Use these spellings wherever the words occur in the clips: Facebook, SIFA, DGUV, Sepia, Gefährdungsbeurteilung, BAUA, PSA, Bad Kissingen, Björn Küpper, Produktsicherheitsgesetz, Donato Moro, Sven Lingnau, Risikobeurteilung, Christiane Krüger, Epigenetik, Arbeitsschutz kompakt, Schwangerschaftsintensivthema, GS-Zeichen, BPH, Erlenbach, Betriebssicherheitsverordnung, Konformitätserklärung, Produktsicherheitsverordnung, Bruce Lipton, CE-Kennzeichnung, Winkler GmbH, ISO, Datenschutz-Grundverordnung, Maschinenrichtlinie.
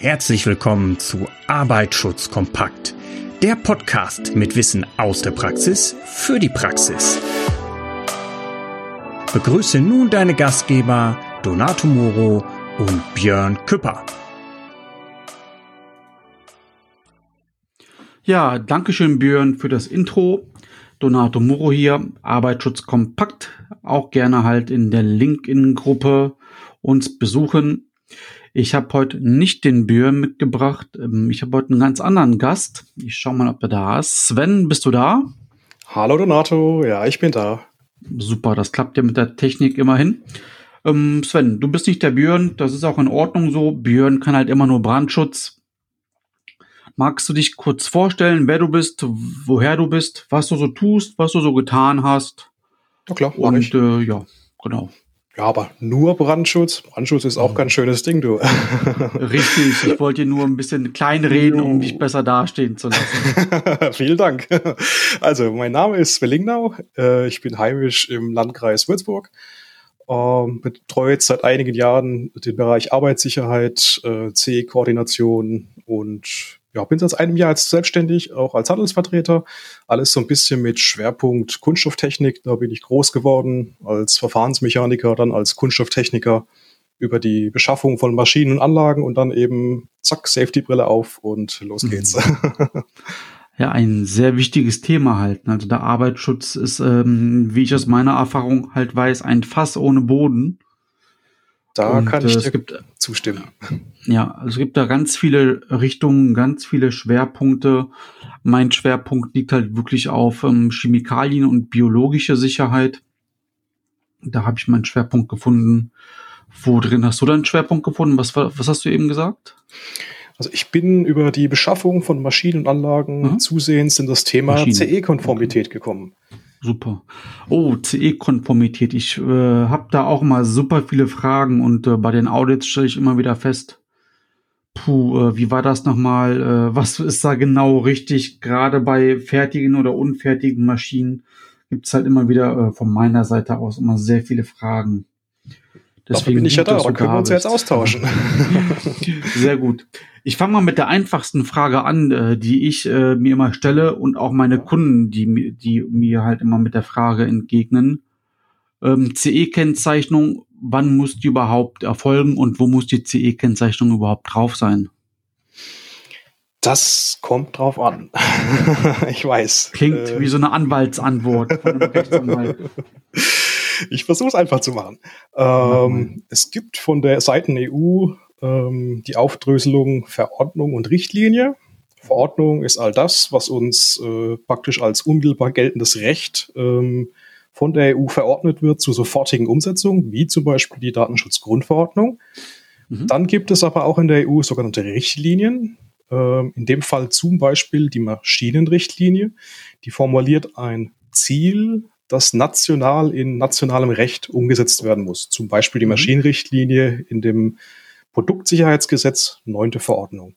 Herzlich willkommen zu Arbeitsschutz kompakt, der Podcast mit Wissen aus der Praxis für die Praxis. Begrüße nun deine Gastgeber Donato Moro und Björn Küpper. Ja, dankeschön Björn für das Intro. Donato Moro hier, Arbeitsschutz kompakt, auch gerne halt in der LinkedIn-Gruppe uns besuchen. Ich habe heute nicht den Björn mitgebracht. Ich habe heute einen ganz anderen Gast. Ich schaue mal, ob er da ist. Sven, bist du da? Hallo Donato, ja, ich bin da. Super, das klappt ja mit der Technik immerhin. Sven, du bist nicht der Björn, das ist auch in Ordnung so. Björn kann halt immer nur Brandschutz. Magst du dich kurz vorstellen, wer du bist, woher du bist, was du so tust, was du so getan hast? Na klar, und ja, genau. Ja, aber nur Brandschutz. Brandschutz ist auch ganz schönes Ding, du. Richtig, ich wollte nur ein bisschen kleinreden, um dich besser dastehen zu lassen. Vielen Dank. Also, mein Name ist Sven Lingnau. Ich bin heimisch im Landkreis Würzburg. Betreue seit einigen Jahren den Bereich Arbeitssicherheit, CE-Koordination und ja, bin seit einem Jahr jetzt selbstständig, auch als Handelsvertreter. Alles so ein bisschen mit Schwerpunkt Kunststofftechnik. Da bin ich groß geworden als Verfahrensmechaniker, dann als Kunststofftechniker über die Beschaffung von Maschinen und Anlagen und dann eben, zack, Safety-Brille auf und los geht's. Ja, ein sehr wichtiges Thema halt. Also der Arbeitsschutz ist, wie ich aus meiner Erfahrung halt weiß, ein Fass ohne Boden. Da kann ich dir zustimmen. Ja, also es gibt da ganz viele Richtungen, ganz viele Schwerpunkte. Mein Schwerpunkt liegt halt wirklich auf Chemikalien und biologische Sicherheit. Da habe ich meinen Schwerpunkt gefunden. Wo drin hast du deinen Schwerpunkt gefunden? Was hast du eben gesagt? Also ich bin über die Beschaffung von Maschinen und Anlagen zusehends in das Thema CE-Konformität gekommen. Super. Oh, CE-Konformität. Ich habe da auch mal super viele Fragen und bei den Audits stelle ich immer wieder fest, wie war das nochmal? Was ist da genau richtig? Gerade bei fertigen oder unfertigen Maschinen gibt es halt immer wieder von meiner Seite aus immer sehr viele Fragen. Deswegen bin ich ja da, können wir uns jetzt austauschen. Sehr gut. Ich fange mal mit der einfachsten Frage an, die ich mir immer stelle und auch meine Kunden, die mir halt immer mit der Frage entgegnen. CE-Kennzeichnung, wann muss die überhaupt erfolgen und wo muss die CE-Kennzeichnung überhaupt drauf sein? Das kommt drauf an. Ich weiß. Klingt wie so eine Anwaltsantwort von einem Rechtsanwalt. Ich versuche es einfach zu machen. Es gibt von der Seiten EU die Aufdröselung Verordnung und Richtlinie. Verordnung ist all das, was uns praktisch als unmittelbar geltendes Recht von der EU verordnet wird zur sofortigen Umsetzung, wie zum Beispiel die Datenschutz-Grundverordnung. Dann gibt es aber auch in der EU sogenannte Richtlinien. In dem Fall zum Beispiel die Maschinenrichtlinie. Die formuliert ein Ziel, das national in nationalem Recht umgesetzt werden muss. Zum Beispiel die Maschinenrichtlinie in dem Produktsicherheitsgesetz, 9. Verordnung.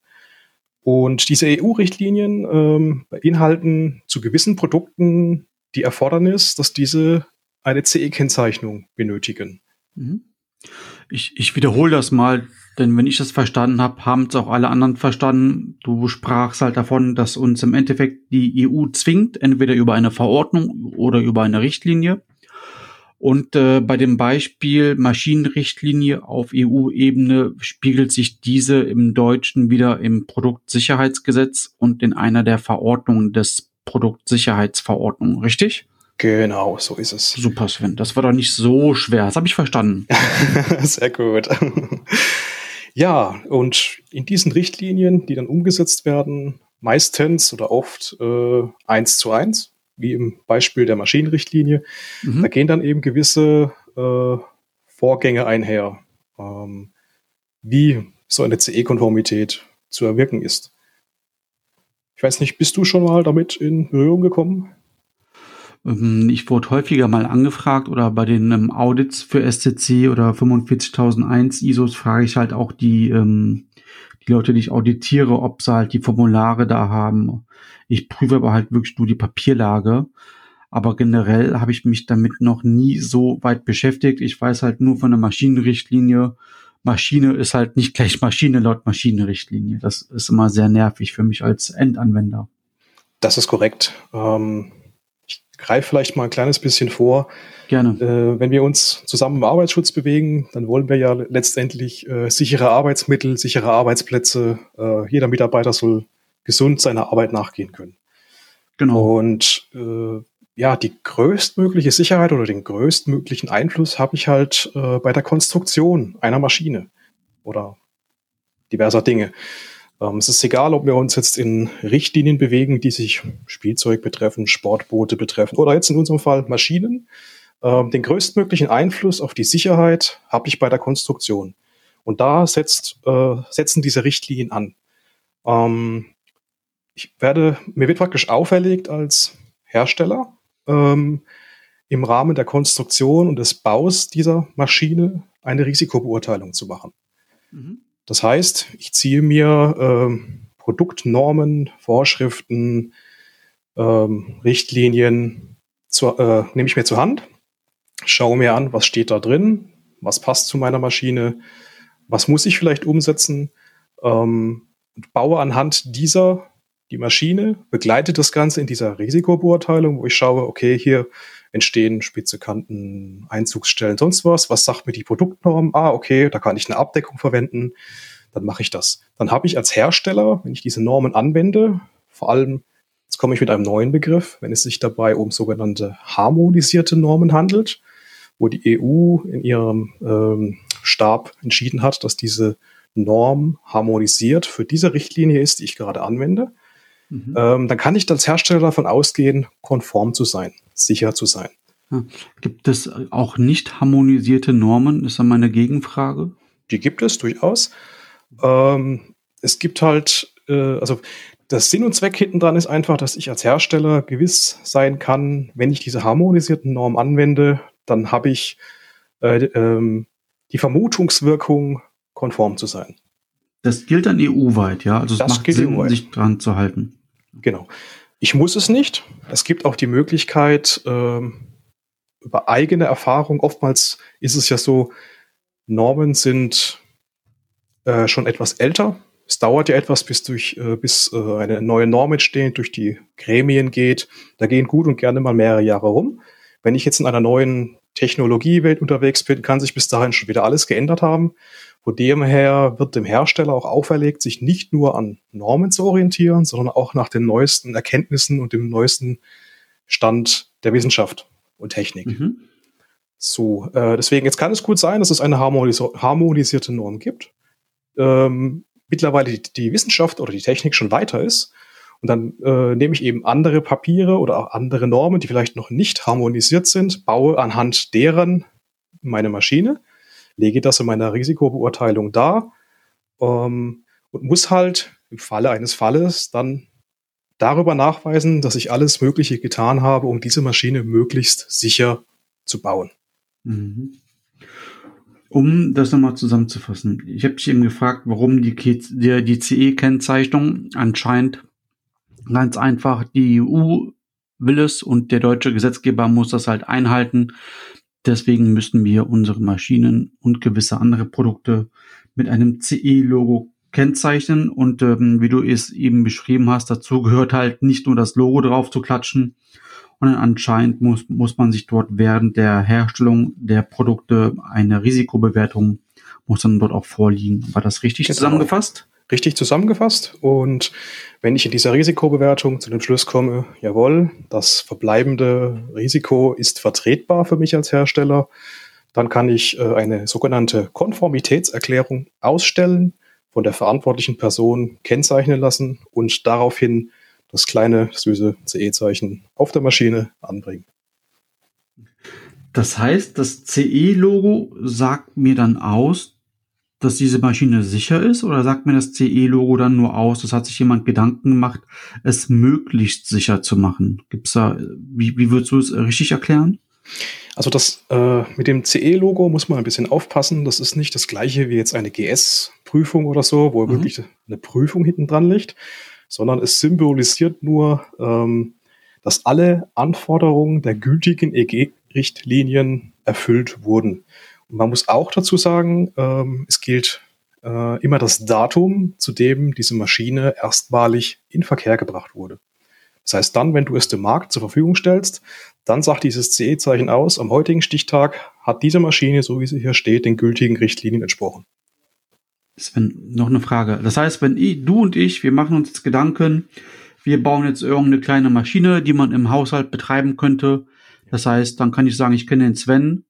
Und diese EU-Richtlinien beinhalten zu gewissen Produkten die Erfordernis, dass diese eine CE-Kennzeichnung benötigen. Ich wiederhole das mal, denn wenn ich das verstanden habe, haben es auch alle anderen verstanden. Du sprachst halt davon, dass uns im Endeffekt die EU zwingt, entweder über eine Verordnung oder über eine Richtlinie. Und bei dem Beispiel Maschinenrichtlinie auf EU-Ebene spiegelt sich diese im Deutschen wieder im Produktsicherheitsgesetz und in einer der Verordnungen des Produktsicherheitsverordnung, richtig? Genau, so ist es. Super, Sven. Das war doch nicht so schwer. Das habe ich verstanden. Sehr gut. Ja, und in diesen Richtlinien, die dann umgesetzt werden, meistens oder oft 1:1, wie im Beispiel der Maschinenrichtlinie, da gehen dann eben gewisse Vorgänge einher, wie so eine CE-Konformität zu erwirken ist. Ich weiß nicht, bist du schon mal damit in Berührung gekommen? Ich wurde häufiger mal angefragt oder bei den Audits für SCC oder 45001 ISOs frage ich halt auch die Leute, die ich auditiere, ob sie halt die Formulare da haben. Ich prüfe aber halt wirklich nur die Papierlage. Aber generell habe ich mich damit noch nie so weit beschäftigt. Ich weiß halt nur von der Maschinenrichtlinie, Maschine ist halt nicht gleich Maschine laut Maschinenrichtlinie. Das ist immer sehr nervig für mich als Endanwender. Das ist korrekt. Ich greife vielleicht mal ein kleines bisschen vor. Gerne. Wenn wir uns zusammen im Arbeitsschutz bewegen, dann wollen wir ja letztendlich sichere Arbeitsmittel, sichere Arbeitsplätze. Jeder Mitarbeiter soll gesund seiner Arbeit nachgehen können. Genau. Und die größtmögliche Sicherheit oder den größtmöglichen Einfluss habe ich halt bei der Konstruktion einer Maschine oder diverser Dinge. Es ist egal, ob wir uns jetzt in Richtlinien bewegen, die sich Spielzeug betreffen, Sportboote betreffen oder jetzt in unserem Fall Maschinen. Den größtmöglichen Einfluss auf die Sicherheit habe ich bei der Konstruktion. Und da setzen diese Richtlinien an. Mir wird praktisch auferlegt als Hersteller, im Rahmen der Konstruktion und des Baus dieser Maschine eine Risikobeurteilung zu machen. Mhm. Das heißt, ich ziehe mir Produktnormen, Vorschriften, Richtlinien nehme ich mir zur Hand, schaue mir an, was steht da drin, was passt zu meiner Maschine, was muss ich vielleicht umsetzen, und baue anhand dieser die Maschine, begleitet das Ganze in dieser Risikobeurteilung, wo ich schaue, okay, hier entstehen spitze Kanten, Einzugsstellen, sonst was. Was sagt mir die Produktnorm? Ah, okay, da kann ich eine Abdeckung verwenden. Dann mache ich das. Dann habe ich als Hersteller, wenn ich diese Normen anwende, vor allem, jetzt komme ich mit einem neuen Begriff, wenn es sich dabei um sogenannte harmonisierte Normen handelt, wo die EU in ihrem Stab entschieden hat, dass diese Norm harmonisiert für diese Richtlinie ist, die ich gerade anwende. Mhm. Dann kann ich als Hersteller davon ausgehen, konform zu sein, sicher zu sein. Ja. Gibt es auch nicht harmonisierte Normen? Ist dann meine Gegenfrage. Die gibt es durchaus. Es gibt halt, der Sinn und Zweck hinten dran ist einfach, dass ich als Hersteller gewiss sein kann, wenn ich diese harmonisierten Normen anwende, dann habe ich die Vermutungswirkung, konform zu sein. Das gilt dann EU-weit, ja? Also es macht Sinn, sich dran zu halten. Genau. Ich muss es nicht. Es gibt auch die Möglichkeit, über eigene Erfahrung, oftmals ist es ja so, Normen sind schon etwas älter. Es dauert ja etwas, bis eine neue Norm entsteht, durch die Gremien geht. Da gehen gut und gerne mal mehrere Jahre rum. Wenn ich jetzt in einer neuen Technologiewelt unterwegs bin, kann sich bis dahin schon wieder alles geändert haben. Von dem her wird dem Hersteller auch auferlegt, sich nicht nur an Normen zu orientieren, sondern auch nach den neuesten Erkenntnissen und dem neuesten Stand der Wissenschaft und Technik. Mhm. So, deswegen, jetzt kann es gut sein, dass es eine harmonisierte Norm gibt. Mittlerweile die Wissenschaft oder die Technik schon weiter ist. Und dann nehme ich eben andere Papiere oder auch andere Normen, die vielleicht noch nicht harmonisiert sind, baue anhand deren meine Maschine, lege das in meiner Risikobeurteilung dar und muss halt im Falle eines Falles dann darüber nachweisen, dass ich alles Mögliche getan habe, um diese Maschine möglichst sicher zu bauen. Mhm. Um das nochmal zusammenzufassen, ich habe dich eben gefragt, warum die CE-Kennzeichnung anscheinend ganz einfach, die EU will es und der deutsche Gesetzgeber muss das halt einhalten. Deswegen müssen wir unsere Maschinen und gewisse andere Produkte mit einem CE-Logo kennzeichnen. Und wie du es eben beschrieben hast, dazu gehört halt nicht nur das Logo drauf zu klatschen. Und dann anscheinend muss man sich dort während der Herstellung der Produkte eine Risikobewertung muss dann dort auch vorliegen. War das richtig zusammengefasst? Richtig zusammengefasst. Und wenn ich in dieser Risikobewertung zu dem Schluss komme, jawohl, das verbleibende Risiko ist vertretbar für mich als Hersteller, dann kann ich eine sogenannte Konformitätserklärung ausstellen, von der verantwortlichen Person kennzeichnen lassen und daraufhin das kleine, süße CE-Zeichen auf der Maschine anbringen. Das heißt, das CE-Logo sagt mir dann aus, dass diese Maschine sicher ist, oder sagt mir das CE-Logo dann nur aus, das hat sich jemand Gedanken gemacht, es möglichst sicher zu machen? Gibt's da, wie würdest du es richtig erklären? Also das mit dem CE-Logo muss man ein bisschen aufpassen, das ist nicht das gleiche wie jetzt eine GS-Prüfung oder so, wo wirklich eine Prüfung hinten dran liegt, sondern es symbolisiert nur, dass alle Anforderungen der gültigen EG-Richtlinien erfüllt wurden. Man muss auch dazu sagen, es gilt immer das Datum, zu dem diese Maschine erstmalig in Verkehr gebracht wurde. Das heißt, dann, wenn du es dem Markt zur Verfügung stellst, dann sagt dieses CE-Zeichen aus, am heutigen Stichtag hat diese Maschine, so wie sie hier steht, den gültigen Richtlinien entsprochen. Sven, noch eine Frage. Das heißt, wenn du und ich, wir machen uns jetzt Gedanken, wir bauen jetzt irgendeine kleine Maschine, die man im Haushalt betreiben könnte. Das heißt, dann kann ich sagen, ich kenne den Sven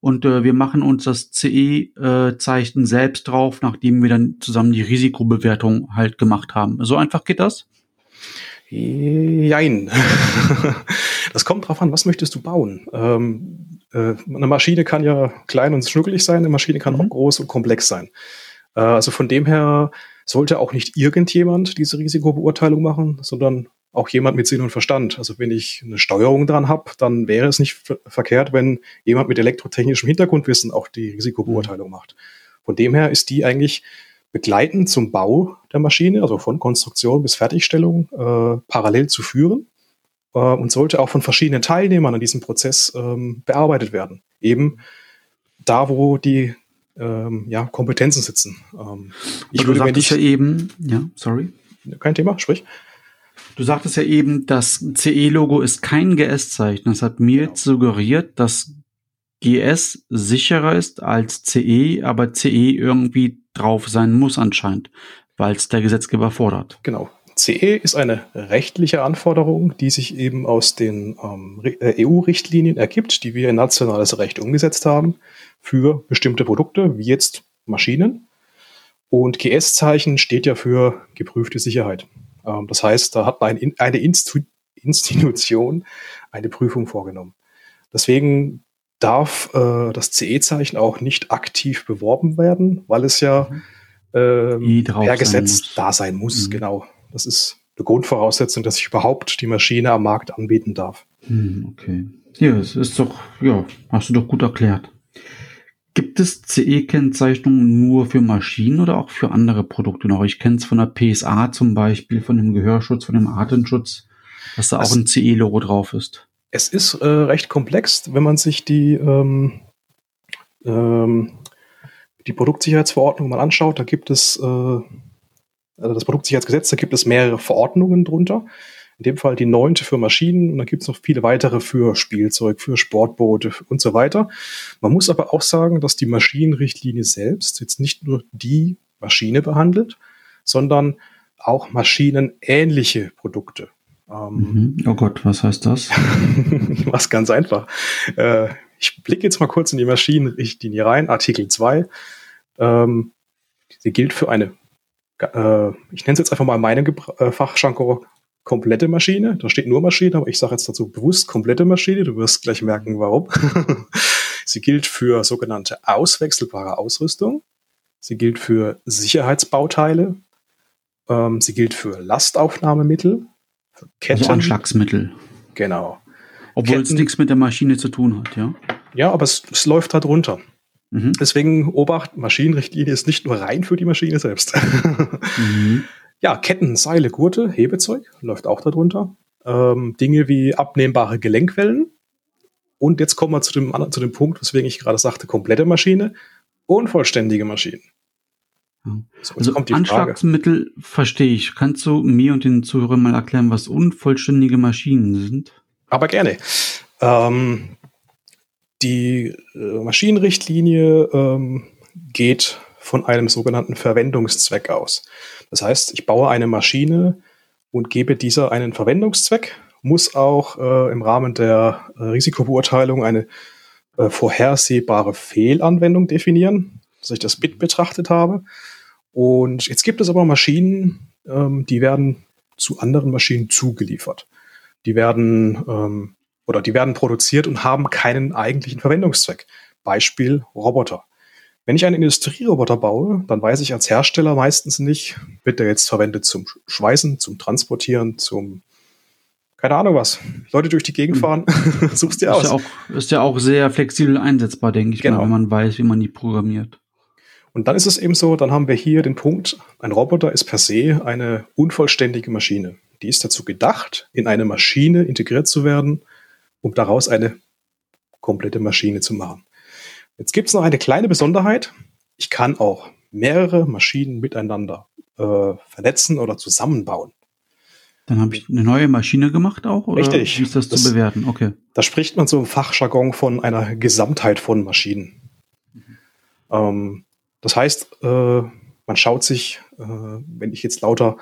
und wir machen uns das CE-Zeichen selbst drauf, nachdem wir dann zusammen die Risikobewertung halt gemacht haben. So einfach geht das? Jein. Das kommt drauf an, was möchtest du bauen? Eine Maschine kann ja klein und schnuckelig sein, eine Maschine kann auch groß und komplex sein. Also von dem her sollte auch nicht irgendjemand diese Risikobeurteilung machen, sondern auch jemand mit Sinn und Verstand. Also wenn ich eine Steuerung dran habe, dann wäre es nicht verkehrt, wenn jemand mit elektrotechnischem Hintergrundwissen auch die Risikobeurteilung macht. Von dem her ist die eigentlich begleitend zum Bau der Maschine, also von Konstruktion bis Fertigstellung, parallel zu führen und sollte auch von verschiedenen Teilnehmern an diesem Prozess bearbeitet werden. Eben da, wo die Kompetenzen sitzen. Kein Thema, sprich. Du sagtest ja eben, das CE-Logo ist kein GS-Zeichen. Das hat mir jetzt suggeriert, dass GS sicherer ist als CE, aber CE irgendwie drauf sein muss anscheinend, weil es der Gesetzgeber fordert. Genau. CE ist eine rechtliche Anforderung, die sich eben aus den EU-Richtlinien ergibt, die wir in nationales Recht umgesetzt haben für bestimmte Produkte, wie jetzt Maschinen. Und GS-Zeichen steht ja für geprüfte Sicherheit. Das heißt, da hat eine Institution eine Prüfung vorgenommen. Deswegen darf das CE-Zeichen auch nicht aktiv beworben werden, weil es ja per Gesetz da sein muss. Genau. Das ist eine Grundvoraussetzung, dass ich überhaupt die Maschine am Markt anbieten darf. Okay. Ja, das ist doch, hast du doch gut erklärt. Gibt es CE-Kennzeichnungen nur für Maschinen oder auch für andere Produkte noch? Ich kenne es von der PSA zum Beispiel, von dem Gehörschutz, von dem Artenschutz, dass da auch ein CE-Logo drauf ist. Es ist recht komplex, wenn man sich die Produktsicherheitsverordnung mal anschaut. Da gibt es also das Produktsicherheitsgesetz, da gibt es mehrere Verordnungen drunter. In dem Fall die 9. für Maschinen und dann gibt es noch viele weitere für Spielzeug, für Sportboote und so weiter. Man muss aber auch sagen, dass die Maschinenrichtlinie selbst jetzt nicht nur die Maschine behandelt, sondern auch maschinenähnliche Produkte. Oh Gott, was heißt das? Was ganz einfach. Ich blicke jetzt mal kurz in die Maschinenrichtlinie rein, Artikel 2. Sie gilt für eine, ich nenne es jetzt einfach mal in meinem Fachjargon, komplette Maschine. Da steht nur Maschine, aber ich sage jetzt dazu bewusst komplette Maschine. Du wirst gleich merken, warum. Sie gilt für sogenannte auswechselbare Ausrüstung. Sie gilt für Sicherheitsbauteile. Sie gilt für Lastaufnahmemittel, für Ketten. Also Anschlagsmittel. Genau. Obwohl Ketten, es nichts mit der Maschine zu tun hat, ja? Ja, aber es läuft halt runter. Mhm. Deswegen Obacht, Maschinenrichtlinie ist nicht nur rein für die Maschine selbst. Mhm. Ja, Ketten, Seile, Gurte, Hebezeug, läuft auch darunter. Dinge wie abnehmbare Gelenkwellen. Und jetzt kommen wir zu dem Punkt, weswegen ich gerade sagte, komplette Maschine, unvollständige Maschinen. So, also kommt die Anschlagsmittel Frage. Verstehe ich. Kannst du mir und den Zuhörern mal erklären, was unvollständige Maschinen sind? Aber gerne. Die Maschinenrichtlinie geht von einem sogenannten Verwendungszweck aus. Das heißt, ich baue eine Maschine und gebe dieser einen Verwendungszweck, muss auch im Rahmen der Risikobeurteilung eine vorhersehbare Fehlanwendung definieren, dass ich das Bit betrachtet habe. Und jetzt gibt es aber Maschinen, die werden zu anderen Maschinen zugeliefert. Die werden produziert und haben keinen eigentlichen Verwendungszweck. Beispiel Roboter. Wenn ich einen Industrieroboter baue, dann weiß ich als Hersteller meistens nicht, wird der jetzt verwendet zum Schweißen, zum Transportieren, zum, keine Ahnung was, Leute durch die Gegend fahren, suchst dir aus. Ist ja auch sehr flexibel einsetzbar, denke ich mal, wenn man weiß, wie man die programmiert. Und dann ist es eben so, dann haben wir hier den Punkt, ein Roboter ist per se eine unvollständige Maschine. Die ist dazu gedacht, in eine Maschine integriert zu werden, um daraus eine komplette Maschine zu machen. Jetzt gibt es noch eine kleine Besonderheit. Ich kann auch mehrere Maschinen miteinander vernetzen oder zusammenbauen. Dann habe ich eine neue Maschine gemacht auch? Oder richtig. Wie ist das zu bewerten? Okay. Da spricht man so im Fachjargon von einer Gesamtheit von Maschinen. Mhm. Das heißt, man schaut sich, wenn ich jetzt lauter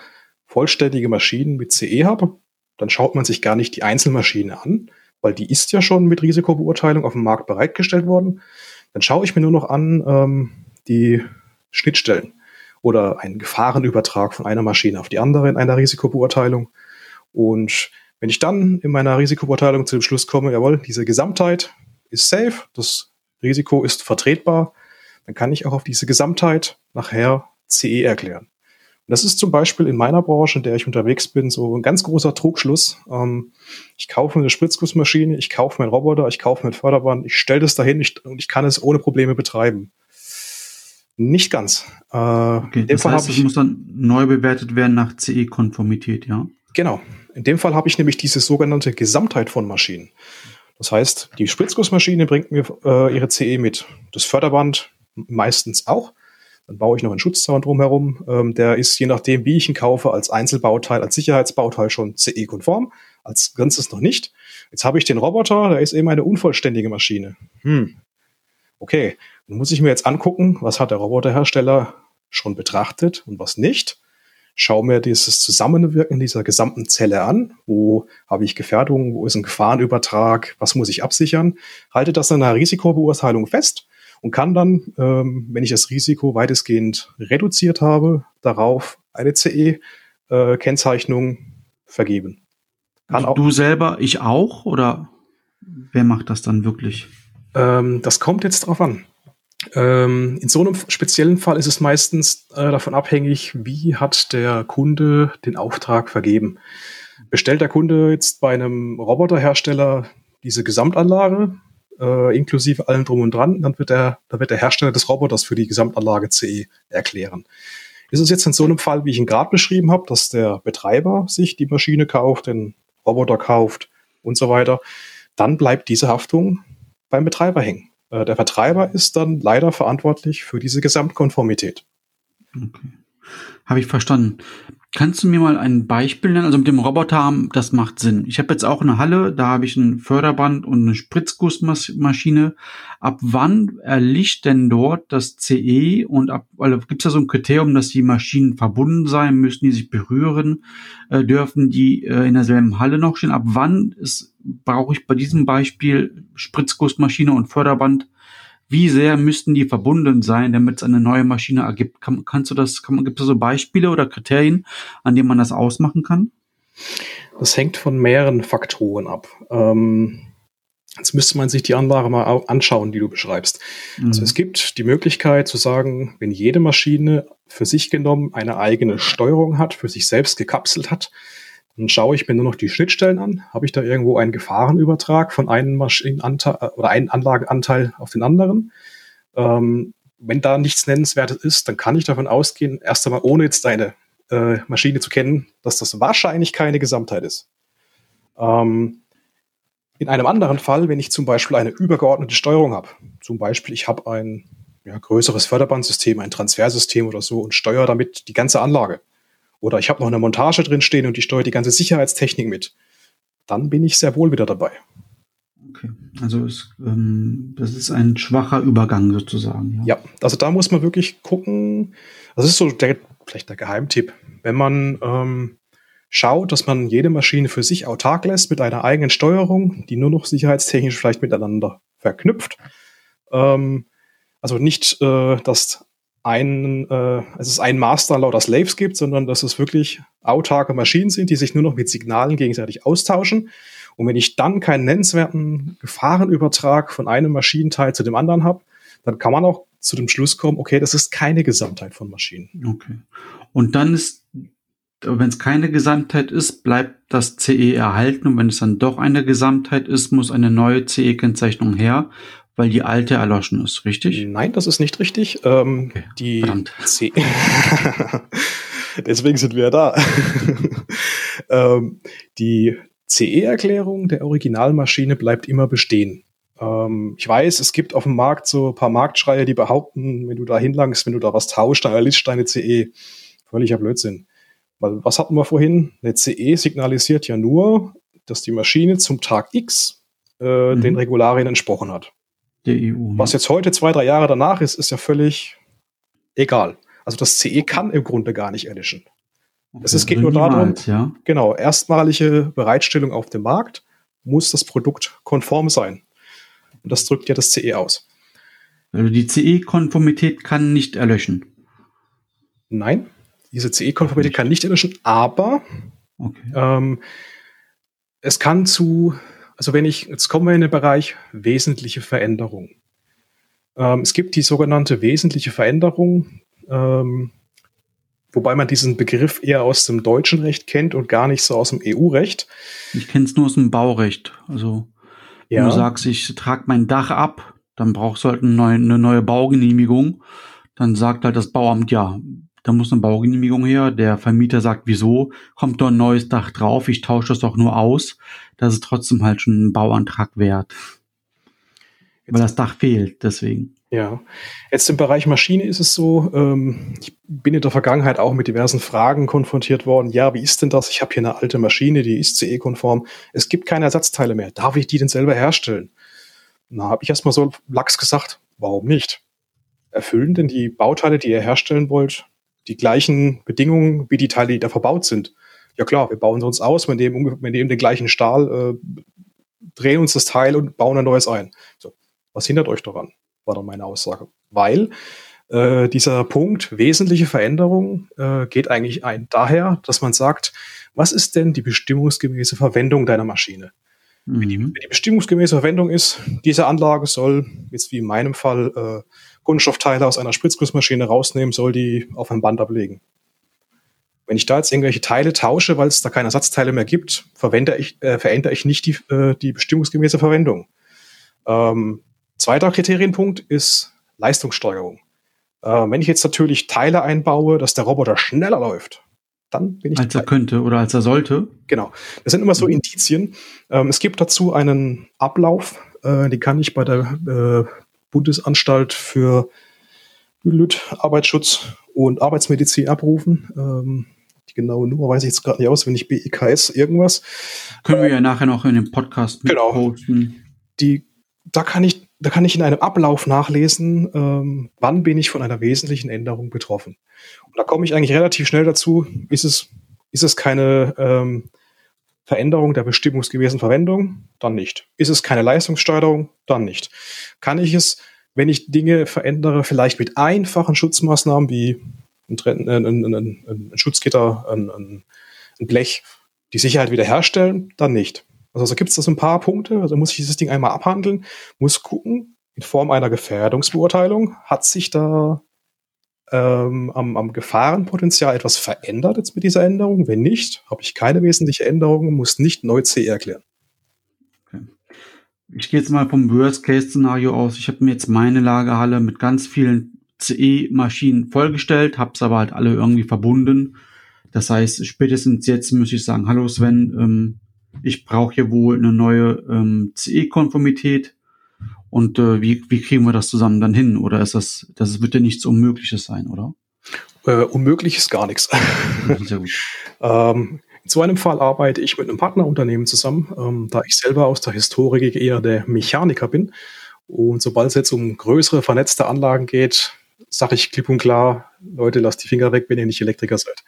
vollständige Maschinen mit CE habe, dann schaut man sich gar nicht die Einzelmaschine an, weil die ist ja schon mit Risikobeurteilung auf dem Markt bereitgestellt worden. Dann schaue ich mir nur noch an die Schnittstellen oder einen Gefahrenübertrag von einer Maschine auf die andere in einer Risikobeurteilung. Und wenn ich dann in meiner Risikobeurteilung zu dem Schluss komme, jawohl, diese Gesamtheit ist safe, das Risiko ist vertretbar, dann kann ich auch auf diese Gesamtheit nachher CE erklären. Und das ist zum Beispiel in meiner Branche, in der ich unterwegs bin, so ein ganz großer Trugschluss. Ich kaufe eine Spritzgussmaschine, ich kaufe meinen Roboter, ich kaufe mein Förderband, ich stelle das dahin und ich kann es ohne Probleme betreiben. Nicht ganz. Okay, in dem Fall heißt, es muss dann neu bewertet werden nach CE-Konformität, ja? Genau. In dem Fall habe ich nämlich diese sogenannte Gesamtheit von Maschinen. Das heißt, die Spritzgussmaschine bringt mir ihre CE mit. Das Förderband meistens auch. Dann baue ich noch einen Schutzzaun drumherum. Der ist, je nachdem, wie ich ihn kaufe, als Einzelbauteil, als Sicherheitsbauteil schon CE-konform, als Ganzes noch nicht. Jetzt habe ich den Roboter, der ist eben eine unvollständige Maschine. Okay, dann muss ich mir jetzt angucken, was hat der Roboterhersteller schon betrachtet und was nicht. Schau mir dieses Zusammenwirken dieser gesamten Zelle an. Wo habe ich Gefährdungen? Wo ist ein Gefahrenübertrag? Was muss ich absichern? Halte das in einer Risikobeurteilung fest und kann dann, wenn ich das Risiko weitestgehend reduziert habe, darauf eine CE-Kennzeichnung vergeben. Du selber, ich auch? Oder wer macht das dann wirklich? Das kommt jetzt drauf an. In so einem speziellen Fall ist es meistens davon abhängig, wie hat der Kunde den Auftrag vergeben. Bestellt der Kunde jetzt bei einem Roboterhersteller diese Gesamtanlage, inklusive allem drum und dran, dann wird der Hersteller des Roboters für die Gesamtanlage CE erklären. Ist es jetzt in so einem Fall, wie ich ihn gerade beschrieben habe, dass der Betreiber sich die Maschine kauft, den Roboter kauft und so weiter, dann bleibt diese Haftung beim Betreiber hängen. Der Vertreiber ist dann leider verantwortlich für diese Gesamtkonformität. Okay. Habe ich verstanden. Kannst du mir mal ein Beispiel nennen? Also mit dem Roboter, das macht Sinn. Ich habe jetzt auch eine Halle, da habe ich ein Förderband und eine Spritzgussmaschine. Ab wann erlischt denn dort das CE? Und also gibt es da so ein Kriterium, dass die Maschinen verbunden sein müssen, die sich berühren? Dürfen die in derselben Halle noch stehen? Ab wann brauche ich bei diesem Beispiel Spritzgussmaschine und Förderband? Wie sehr müssten die verbunden sein, damit es eine neue Maschine ergibt? Gibt es so Beispiele oder Kriterien, an denen man das ausmachen kann? Das hängt von mehreren Faktoren ab. Jetzt müsste man sich die Anlage mal anschauen, die du beschreibst. Mhm. Also es gibt die Möglichkeit zu sagen, wenn jede Maschine für sich genommen eine eigene Steuerung hat, für sich selbst gekapselt hat, dann schaue ich mir nur noch die Schnittstellen an. Habe ich da irgendwo einen Gefahrenübertrag von einem Maschinenanteil oder einen Anlagenanteil auf den anderen? Wenn da nichts Nennenswertes ist, dann kann ich davon ausgehen, erst einmal ohne jetzt deine Maschine zu kennen, dass das wahrscheinlich keine Gesamtheit ist. In einem anderen Fall, wenn ich zum Beispiel eine übergeordnete Steuerung habe, zum Beispiel ich habe ein größeres Förderbandsystem, ein Transfersystem oder so und steuere damit die ganze Anlage. Oder ich habe noch eine Montage drin stehen und ich steuere die ganze Sicherheitstechnik mit. Dann bin ich sehr wohl wieder dabei. Okay, also das ist ein schwacher Übergang sozusagen. Ja, also da muss man wirklich gucken. Das ist so vielleicht der Geheimtipp. Wenn man schaut, dass man jede Maschine für sich autark lässt mit einer eigenen Steuerung, die nur noch sicherheitstechnisch vielleicht miteinander verknüpft. Also nicht, dass es ist ein Master lauter Slaves gibt, sondern dass es wirklich autarke Maschinen sind, die sich nur noch mit Signalen gegenseitig austauschen. Und wenn ich dann keinen nennenswerten Gefahrenübertrag von einem Maschinenteil zu dem anderen habe, dann kann man auch zu dem Schluss kommen, okay, das ist keine Gesamtheit von Maschinen. Okay. Und dann ist, wenn es keine Gesamtheit ist, bleibt das CE erhalten. Und wenn es dann doch eine Gesamtheit ist, muss eine neue CE-Kennzeichnung her, weil die alte erloschen ist, richtig? Nein, das ist nicht richtig. Okay. Die CE. Deswegen sind wir ja da. Die CE-Erklärung der Originalmaschine bleibt immer bestehen. Ich weiß, es gibt auf dem Markt so ein paar Marktschreier, die behaupten, wenn du da hinlangst, wenn du da was tauscht, dann erlischt deine CE. Völliger Blödsinn. Weil was hatten wir vorhin? Eine CE signalisiert ja nur, dass die Maschine zum Tag X den Regularien entsprochen hat. Der EU. Was jetzt heute 2-3 Jahre danach ist, ist ja völlig egal. Also das CE kann im Grunde gar nicht erlischen. Okay, es geht nur darum, ja. Genau, erstmalige Bereitstellung auf dem Markt muss das Produkt konform sein. Und das drückt ja das CE aus. Also die CE-Konformität kann nicht erlöschen? Nein, diese CE-Konformität kann nicht erlöschen, aber es kann zu, also jetzt kommen wir in den Bereich wesentliche Veränderung. Es gibt die sogenannte wesentliche Veränderung, wobei man diesen Begriff eher aus dem deutschen Recht kennt und gar nicht so aus dem EU-Recht. Ich kenne es nur aus dem Baurecht, also... Ja. Wenn du sagst, ich trage mein Dach ab, dann brauchst du halt eine neue Baugenehmigung. Dann sagt halt das Bauamt, ja, da muss eine Baugenehmigung her. Der Vermieter sagt, wieso? Kommt da ein neues Dach drauf? Ich tausche das doch nur aus. Das ist trotzdem halt schon ein Bauantrag wert. Jetzt, weil das Dach fehlt, deswegen. Ja, jetzt im Bereich Maschine ist es so, ich bin in der Vergangenheit auch mit diversen Fragen konfrontiert worden. Ja, wie ist denn das? Ich habe hier eine alte Maschine, die ist CE-konform. Es gibt keine Ersatzteile mehr. Darf ich die denn selber herstellen? Na, habe ich erstmal so lax gesagt, warum nicht? Erfüllen denn die Bauteile, die ihr herstellen wollt, die gleichen Bedingungen wie die Teile, die da verbaut sind? Ja klar, wir bauen sie uns aus, wir nehmen den gleichen Stahl, drehen uns das Teil und bauen ein neues ein. So. Was hindert euch daran? War dann meine Aussage. Weil dieser Punkt wesentliche Veränderung geht eigentlich daher, dass man sagt, was ist denn die bestimmungsgemäße Verwendung deiner Maschine? Wenn die bestimmungsgemäße Verwendung ist, diese Anlage soll, jetzt wie in meinem Fall, Kunststoffteile aus einer Spritzgussmaschine rausnehmen, soll die auf ein Band ablegen. Wenn ich da jetzt irgendwelche Teile tausche, weil es da keine Ersatzteile mehr gibt, verändere ich nicht die bestimmungsgemäße Verwendung. Zweiter Kriterienpunkt ist Leistungssteigerung. Wenn ich jetzt natürlich Teile einbaue, dass der Roboter schneller läuft, dann bin ich... Als er könnte oder als er sollte. Genau. Das sind immer so Indizien. Es gibt dazu einen Ablauf, den kann ich bei der Bundesanstalt für Arbeitsschutz und Arbeitsmedizin abrufen. Die genaue Nummer weiß ich jetzt gerade nicht auswendig, BIKS irgendwas. Können wir ja nachher noch in dem Podcast mitposten. Genau. Da kann ich in einem Ablauf nachlesen, wann bin ich von einer wesentlichen Änderung betroffen. Und da komme ich eigentlich relativ schnell dazu, ist es keine Veränderung der bestimmungsgemäßen Verwendung? Dann nicht. Ist es keine Leistungssteigerung? Dann nicht. Kann ich es, wenn ich Dinge verändere, vielleicht mit einfachen Schutzmaßnahmen wie ein Schutzgitter, ein Blech, die Sicherheit wiederherstellen? Dann nicht. Also gibt es da so ein paar Punkte, also muss ich dieses Ding einmal abhandeln, muss gucken, in Form einer Gefährdungsbeurteilung, hat sich da am Gefahrenpotenzial etwas verändert jetzt mit dieser Änderung? Wenn nicht, habe ich keine wesentliche Änderung, muss nicht neu CE erklären. Okay. Ich gehe jetzt mal vom Worst-Case-Szenario aus. Ich habe mir jetzt meine Lagerhalle mit ganz vielen CE-Maschinen vollgestellt, habe es aber halt alle irgendwie verbunden. Das heißt, spätestens jetzt muss ich sagen, hallo Sven, ich brauche hier wohl eine neue CE-Konformität und wie kriegen wir das zusammen dann hin? Oder ist das wird ja nichts Unmögliches sein, oder? Unmöglich ist gar nichts. Sehr gut. In so einem Fall arbeite ich mit einem Partnerunternehmen zusammen, da ich selber aus der Historik eher der Mechaniker bin. Und sobald es jetzt um größere vernetzte Anlagen geht, sage ich klipp und klar, Leute, lasst die Finger weg, wenn ihr nicht Elektriker seid.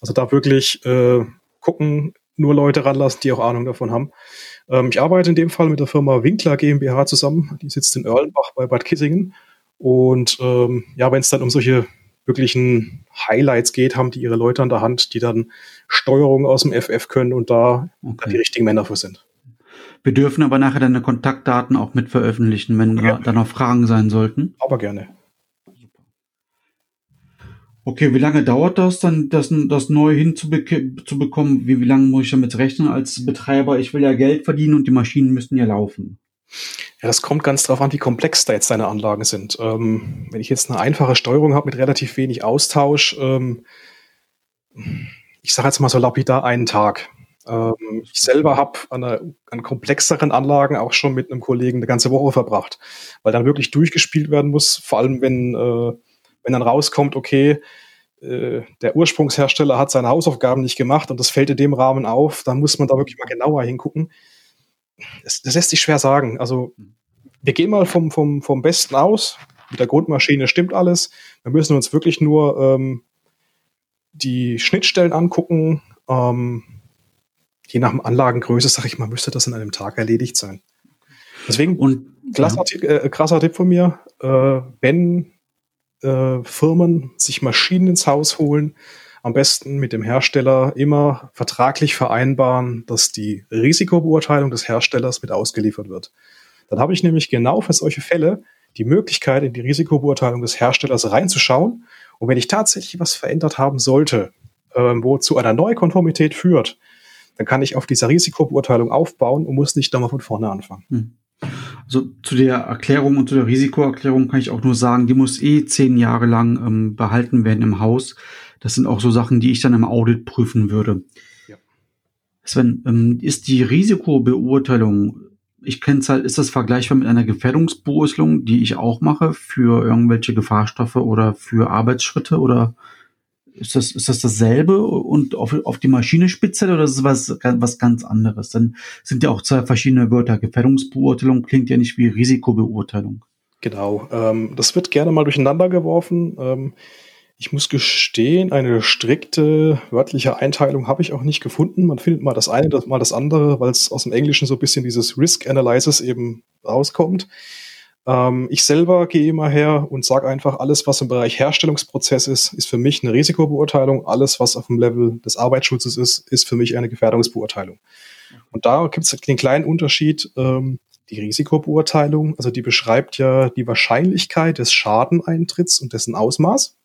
Also da wirklich gucken, nur Leute ranlassen, die auch Ahnung davon haben. Ich arbeite in dem Fall mit der Firma Winkler GmbH zusammen. Die sitzt in Erlenbach bei Bad Kissingen. Und wenn es dann um solche wirklichen Highlights geht, haben die ihre Leute an der Hand, die dann Steuerung aus dem FF können und da die richtigen Männer für sind. Wir dürfen aber nachher deine Kontaktdaten auch mit veröffentlichen, wenn da noch Fragen sein sollten. Aber gerne. Okay, wie lange dauert das dann, das neu hinzubekommen? Wie lange muss ich damit rechnen als Betreiber? Ich will ja Geld verdienen und die Maschinen müssen ja laufen. Ja, das kommt ganz drauf an, wie komplex da jetzt deine Anlagen sind. Wenn ich jetzt eine einfache Steuerung habe mit relativ wenig Austausch, ich sage jetzt mal so lapidar einen Tag. Ich selber habe an komplexeren Anlagen auch schon mit einem Kollegen eine ganze Woche verbracht, weil dann wirklich durchgespielt werden muss, vor allem wenn dann rauskommt, okay, der Ursprungshersteller hat seine Hausaufgaben nicht gemacht und das fällt in dem Rahmen auf, dann muss man da wirklich mal genauer hingucken. Das lässt sich schwer sagen. Also wir gehen mal vom Besten aus, mit der Grundmaschine stimmt alles, wir müssen uns wirklich nur die Schnittstellen angucken. Je nach Anlagengröße, sage ich mal, müsste das in einem Tag erledigt sein. Deswegen, krasser Tipp von mir, wenn Firmen sich Maschinen ins Haus holen, am besten mit dem Hersteller immer vertraglich vereinbaren, dass die Risikobeurteilung des Herstellers mit ausgeliefert wird. Dann habe ich nämlich genau für solche Fälle die Möglichkeit, in die Risikobeurteilung des Herstellers reinzuschauen. Und wenn ich tatsächlich was verändert haben sollte, wo zu einer Neukonformität führt, dann kann ich auf dieser Risikobeurteilung aufbauen und muss nicht nochmal von vorne anfangen. Also zu der Erklärung und zu der Risikoerklärung kann ich auch nur sagen, die muss 10 Jahre lang behalten werden im Haus. Das sind auch so Sachen, die ich dann im Audit prüfen würde. Ja. Sven, ist die Risikobeurteilung, ist das vergleichbar mit einer Gefährdungsbeurteilung, die ich auch mache für irgendwelche Gefahrstoffe oder für Arbeitsschritte, oder ist das dasselbe und auf die Maschine speziell, oder ist es was ganz anderes? Dann sind ja auch zwei verschiedene Wörter. Gefährdungsbeurteilung klingt ja nicht wie Risikobeurteilung. Genau, das wird gerne mal durcheinander geworfen. Ich muss gestehen, eine strikte wörtliche Einteilung habe ich auch nicht gefunden. Man findet mal das eine, mal das andere, weil es aus dem Englischen so ein bisschen dieses Risk Analysis eben rauskommt. Ich selber gehe immer her und sage einfach, alles, was im Bereich Herstellungsprozess ist, ist für mich eine Risikobeurteilung. Alles, was auf dem Level des Arbeitsschutzes ist, ist für mich eine Gefährdungsbeurteilung. Und da gibt es den kleinen Unterschied, die Risikobeurteilung, also die beschreibt ja die Wahrscheinlichkeit des Schadeneintritts und dessen Ausmaß.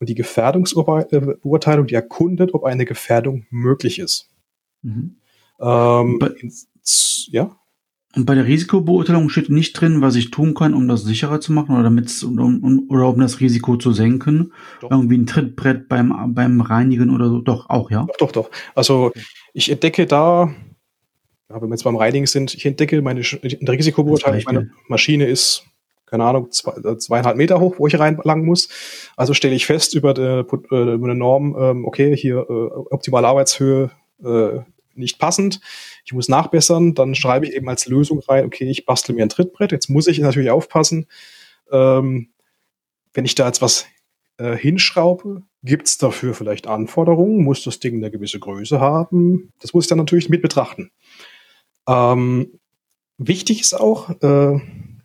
Und die Gefährdungsbeurteilung, die erkundet, ob eine Gefährdung möglich ist. Mhm. Ja. Und bei der Risikobeurteilung steht nicht drin, was ich tun kann, um das sicherer zu machen oder um das Risiko zu senken. Doch. Irgendwie ein Trittbrett beim Reinigen oder so. Doch, auch, ja? Doch. Also ich entdecke wenn wir jetzt beim Reinigen sind, ich entdecke in der Risikobeurteilung, meine Maschine ist, keine Ahnung, 2,5 Meter hoch, wo ich reinlangen muss. Also stelle ich fest über eine Norm, okay, hier optimale Arbeitshöhe, nicht passend, ich muss nachbessern, dann schreibe ich eben als Lösung rein, okay, ich bastle mir ein Trittbrett, jetzt muss ich natürlich aufpassen, wenn ich da jetzt was hinschraube, gibt es dafür vielleicht Anforderungen, muss das Ding eine gewisse Größe haben, das muss ich dann natürlich mit betrachten. Wichtig ist auch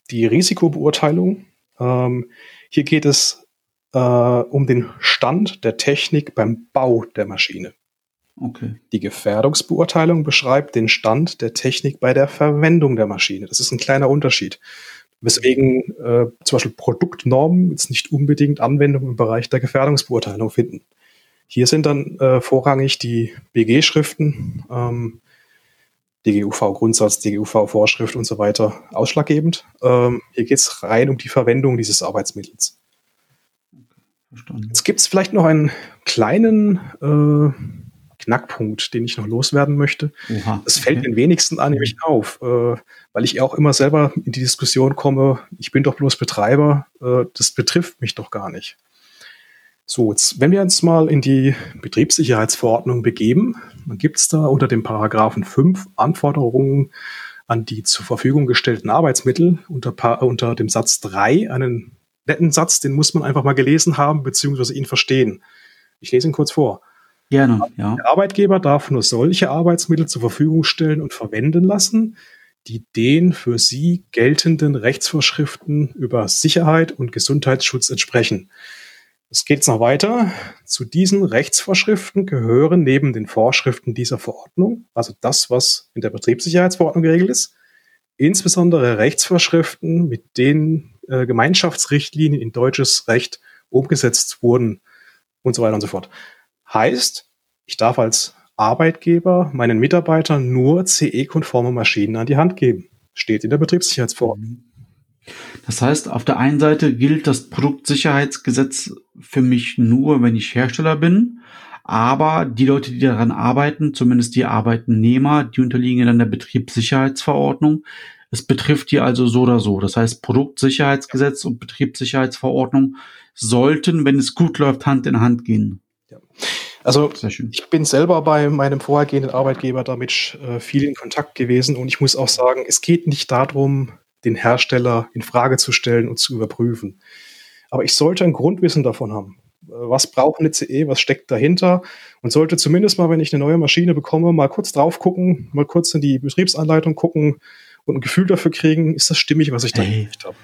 die Risikobeurteilung, hier geht es um den Stand der Technik beim Bau der Maschine. Okay. Die Gefährdungsbeurteilung beschreibt den Stand der Technik bei der Verwendung der Maschine. Das ist ein kleiner Unterschied, weswegen zum Beispiel Produktnormen jetzt nicht unbedingt Anwendung im Bereich der Gefährdungsbeurteilung finden. Hier sind dann vorrangig die BG-Schriften, DGUV-Grundsatz, DGUV-Vorschrift und so weiter ausschlaggebend. Hier geht es rein um die Verwendung dieses Arbeitsmittels. Okay, verstanden. Jetzt gibt es vielleicht noch einen kleinen Knackpunkt, den ich noch loswerden möchte. Das fällt den wenigsten nämlich auf, weil ich auch immer selber in die Diskussion komme, ich bin doch bloß Betreiber, das betrifft mich doch gar nicht. So, jetzt, wenn wir uns mal in die Betriebssicherheitsverordnung begeben, dann gibt es da unter dem Paragraphen 5 Anforderungen an die zur Verfügung gestellten Arbeitsmittel unter dem Satz 3 einen netten Satz, den muss man einfach mal gelesen haben, beziehungsweise ihn verstehen. Ich lese ihn kurz vor. Gerne, ja. Der Arbeitgeber darf nur solche Arbeitsmittel zur Verfügung stellen und verwenden lassen, die den für sie geltenden Rechtsvorschriften über Sicherheit und Gesundheitsschutz entsprechen. Es geht noch weiter. Zu diesen Rechtsvorschriften gehören neben den Vorschriften dieser Verordnung, also das, was in der Betriebssicherheitsverordnung geregelt ist, insbesondere Rechtsvorschriften, mit denen Gemeinschaftsrichtlinien in deutsches Recht umgesetzt wurden und so weiter und so fort. Heißt, ich darf als Arbeitgeber meinen Mitarbeitern nur CE-konforme Maschinen an die Hand geben. Steht in der Betriebssicherheitsverordnung. Das heißt, auf der einen Seite gilt das Produktsicherheitsgesetz für mich nur, wenn ich Hersteller bin, Aber die Leute, die daran arbeiten, zumindest die Arbeitnehmer, die unterliegen dann der Betriebssicherheitsverordnung. Es betrifft die also so oder so. Das heißt, Produktsicherheitsgesetz und Betriebssicherheitsverordnung sollten, wenn es gut läuft, Hand in Hand gehen. Ja. Also ich bin selber bei meinem vorhergehenden Arbeitgeber damit viel in Kontakt gewesen und ich muss auch sagen, es geht nicht darum, den Hersteller in Frage zu stellen und zu überprüfen. Aber ich sollte ein Grundwissen davon haben. Was braucht eine CE, was steckt dahinter? Und sollte zumindest mal, wenn ich eine neue Maschine bekomme, mal kurz drauf gucken, mal kurz in die Betriebsanleitung gucken und ein Gefühl dafür kriegen, ist das stimmig, was ich da gekriegt habe.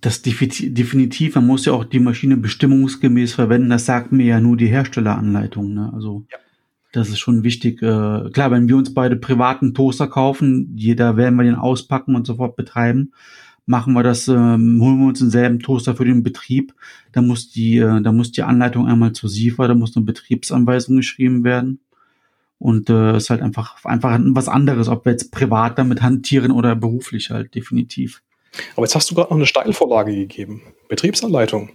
Das definitiv, man muss ja auch die Maschine bestimmungsgemäß verwenden, das sagt mir ja nur die Herstelleranleitung, ne? Also ja. Das ist schon wichtig. Klar, wenn wir uns beide privaten Toaster kaufen, jeder werden wir den auspacken und sofort betreiben, machen wir das, holen wir uns denselben Toaster für den Betrieb, dann muss die Anleitung einmal zur SIFA, da muss eine Betriebsanweisung geschrieben werden. Und ist halt einfach was anderes, ob wir jetzt privat damit hantieren oder beruflich halt, definitiv. Aber jetzt hast du gerade noch eine Steilvorlage gegeben. Betriebsanleitung.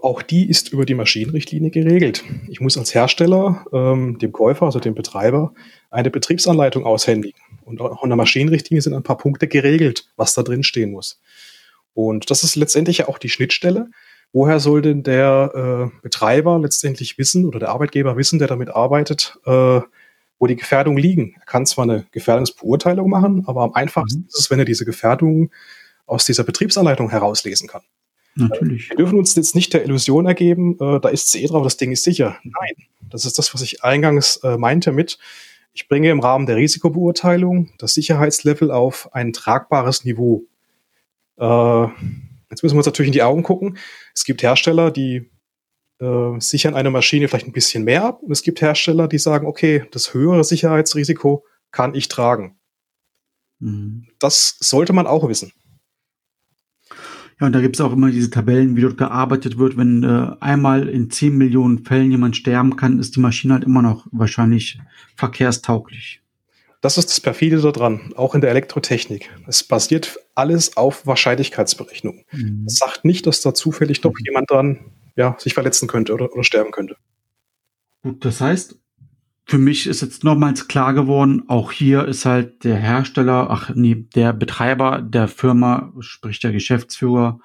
Auch die ist über die Maschinenrichtlinie geregelt. Ich muss als Hersteller, dem Käufer, also dem Betreiber, eine Betriebsanleitung aushändigen. Und auch in der Maschinenrichtlinie sind ein paar Punkte geregelt, was da drin stehen muss. Und das ist letztendlich ja auch die Schnittstelle. Woher soll denn der Betreiber letztendlich wissen oder der Arbeitgeber wissen, der damit arbeitet, wo die Gefährdungen liegen. Er kann zwar eine Gefährdungsbeurteilung machen, aber am einfachsten ist es, wenn er diese Gefährdungen aus dieser Betriebsanleitung herauslesen kann. Natürlich. Wir dürfen uns jetzt nicht der Illusion ergeben, da ist CE drauf, das Ding ist sicher. Nein, das ist das, was ich eingangs meinte mit, ich bringe im Rahmen der Risikobeurteilung das Sicherheitslevel auf ein tragbares Niveau. Jetzt müssen wir uns natürlich in die Augen gucken. Es gibt Hersteller, die sichern eine Maschine vielleicht ein bisschen mehr ab. Und es gibt Hersteller, die sagen, okay, das höhere Sicherheitsrisiko kann ich tragen. Mhm. Das sollte man auch wissen. Ja, und da gibt es auch immer diese Tabellen, wie dort gearbeitet wird. Wenn einmal in 10 Millionen Fällen jemand sterben kann, ist die Maschine halt immer noch wahrscheinlich verkehrstauglich. Das ist das Perfide daran, auch in der Elektrotechnik. Es basiert alles auf Wahrscheinlichkeitsberechnung. Mhm. Es sagt nicht, dass da zufällig doch jemand dran sich verletzen könnte oder sterben könnte. Gut, das heißt, für mich ist jetzt nochmals klar geworden, auch hier ist halt der Hersteller, der Betreiber der Firma, sprich der Geschäftsführer,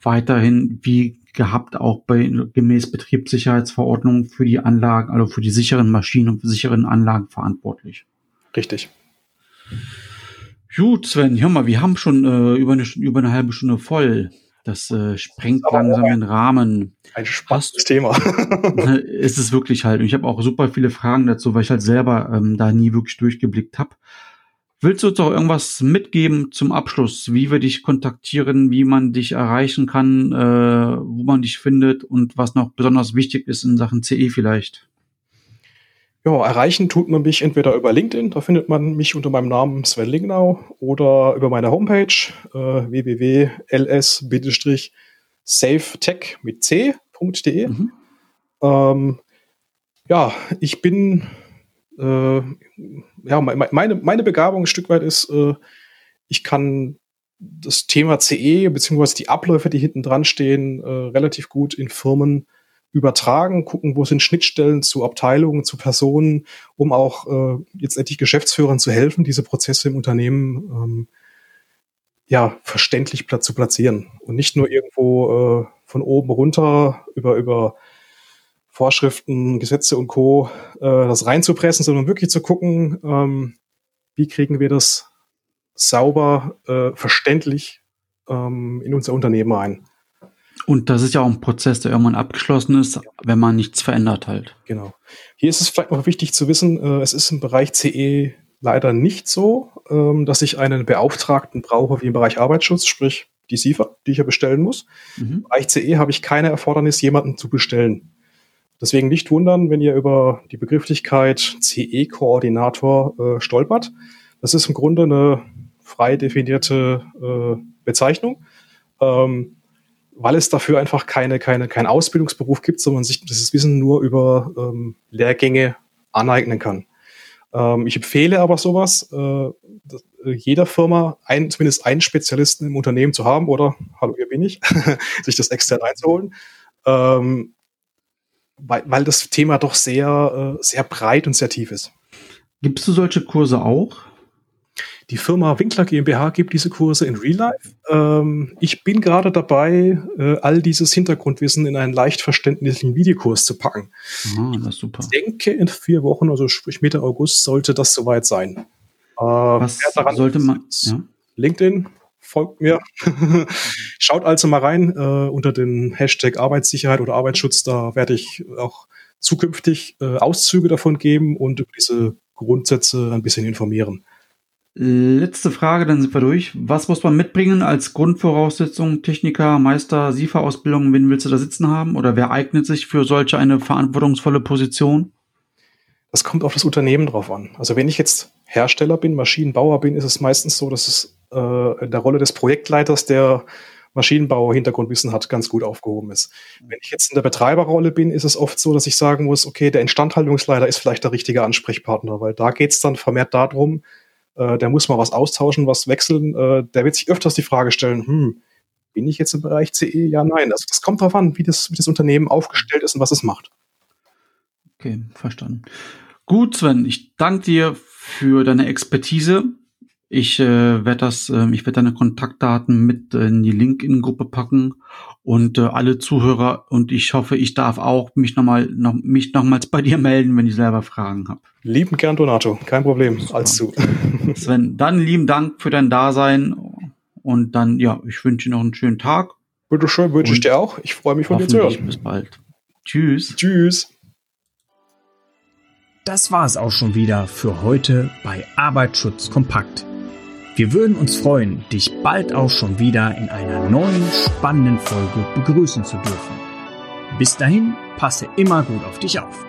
weiterhin wie gehabt auch gemäß Betriebssicherheitsverordnung für die Anlagen, also für die sicheren Maschinen und sicheren Anlagen verantwortlich. Richtig. Gut, Sven, hör mal, wir haben schon über eine halbe Stunde voll. Das sprengt langsam den Rahmen. Ein spannendes Thema. Ist es wirklich halt. Und ich habe auch super viele Fragen dazu, weil ich halt selber da nie wirklich durchgeblickt habe. Willst du uns auch irgendwas mitgeben zum Abschluss, wie wir dich kontaktieren, wie man dich erreichen kann, wo man dich findet und was noch besonders wichtig ist in Sachen CE vielleicht? Ja, erreichen tut man mich entweder über LinkedIn, da findet man mich unter meinem Namen Sven Lingnau, oder über meine Homepage www.ls-safetech.de. Mhm. Ich bin, meine Begabung ein Stück weit ist, ich kann das Thema CE bzw. die Abläufe, die hinten dran stehen, relativ gut in Firmen übertragen, gucken, wo sind Schnittstellen zu Abteilungen, zu Personen, um auch jetzt endlich Geschäftsführern zu helfen, diese Prozesse im Unternehmen verständlich zu platzieren und nicht nur irgendwo von oben runter über Vorschriften, Gesetze und Co. Das reinzupressen, sondern wirklich zu gucken, wie kriegen wir das sauber, verständlich in unser Unternehmen ein. Und das ist ja auch ein Prozess, der irgendwann abgeschlossen ist, wenn man nichts verändert halt. Genau. Hier ist es vielleicht noch wichtig zu wissen, es ist im Bereich CE leider nicht so, dass ich einen Beauftragten brauche wie im Bereich Arbeitsschutz, sprich die SIFA, die ich ja bestellen muss. Mhm. Im Bereich CE habe ich keine Erfordernis, jemanden zu bestellen. Deswegen nicht wundern, wenn ihr über die Begrifflichkeit CE-Koordinator stolpert. Das ist im Grunde eine frei definierte Bezeichnung. Weil es dafür einfach keinen Ausbildungsberuf gibt, sondern man sich dieses Wissen nur über Lehrgänge aneignen kann. Ich empfehle aber sowas, jeder Firma zumindest einen Spezialisten im Unternehmen zu haben, oder, hallo, hier bin ich, sich das extern einzuholen. weil das Thema doch sehr breit und sehr tief ist. Gibst du solche Kurse auch? Die Firma Winkler GmbH gibt diese Kurse in Real Life. Ich bin gerade dabei, all dieses Hintergrundwissen in einen leicht verständlichen Videokurs zu packen. Das ist super. Ich denke, in 4 Wochen, also sprich Mitte August, sollte das soweit sein. Was sollte man? Ja? LinkedIn, folgt mir. Schaut also mal rein unter dem Hashtag Arbeitssicherheit oder Arbeitsschutz. Da werde ich auch zukünftig Auszüge davon geben und über diese Grundsätze ein bisschen informieren. Letzte Frage, dann sind wir durch. Was muss man mitbringen als Grundvoraussetzung? Techniker, Meister, SIFA-Ausbildung, wen willst du da sitzen haben? Oder wer eignet sich für solch eine verantwortungsvolle Position? Das kommt auf das Unternehmen drauf an. Also wenn ich jetzt Hersteller bin, Maschinenbauer bin, ist es meistens so, dass es in der Rolle des Projektleiters, der Maschinenbauer-Hintergrundwissen hat, ganz gut aufgehoben ist. Wenn ich jetzt in der Betreiberrolle bin, ist es oft so, dass ich sagen muss, okay, der Instandhaltungsleiter ist vielleicht der richtige Ansprechpartner, weil da geht es dann vermehrt darum, der muss mal was austauschen, was wechseln. Der wird sich öfters die Frage stellen, bin ich jetzt im Bereich CE? Ja, nein. Also das kommt darauf an, wie das Unternehmen aufgestellt ist und was es macht. Okay, verstanden. Gut, Sven, ich danke dir für deine Expertise. Ich werde deine Kontaktdaten mit in die LinkedIn-Gruppe packen und alle Zuhörer, und ich hoffe, ich darf auch mich nochmals bei dir melden, wenn ich selber Fragen habe. Lieben gern, Donato, kein Problem, alles zu. Sven, dann lieben Dank für dein Dasein und dann, ja, ich wünsche dir noch einen schönen Tag. Bitteschön, wünsche ich dir auch. Ich freue mich, von dir zu hören. Bis bald. Tschüss. Tschüss. Das war es auch schon wieder für heute bei Arbeitsschutz kompakt. Wir würden uns freuen, dich bald auch schon wieder in einer neuen, spannenden Folge begrüßen zu dürfen. Bis dahin, passe immer gut auf dich auf.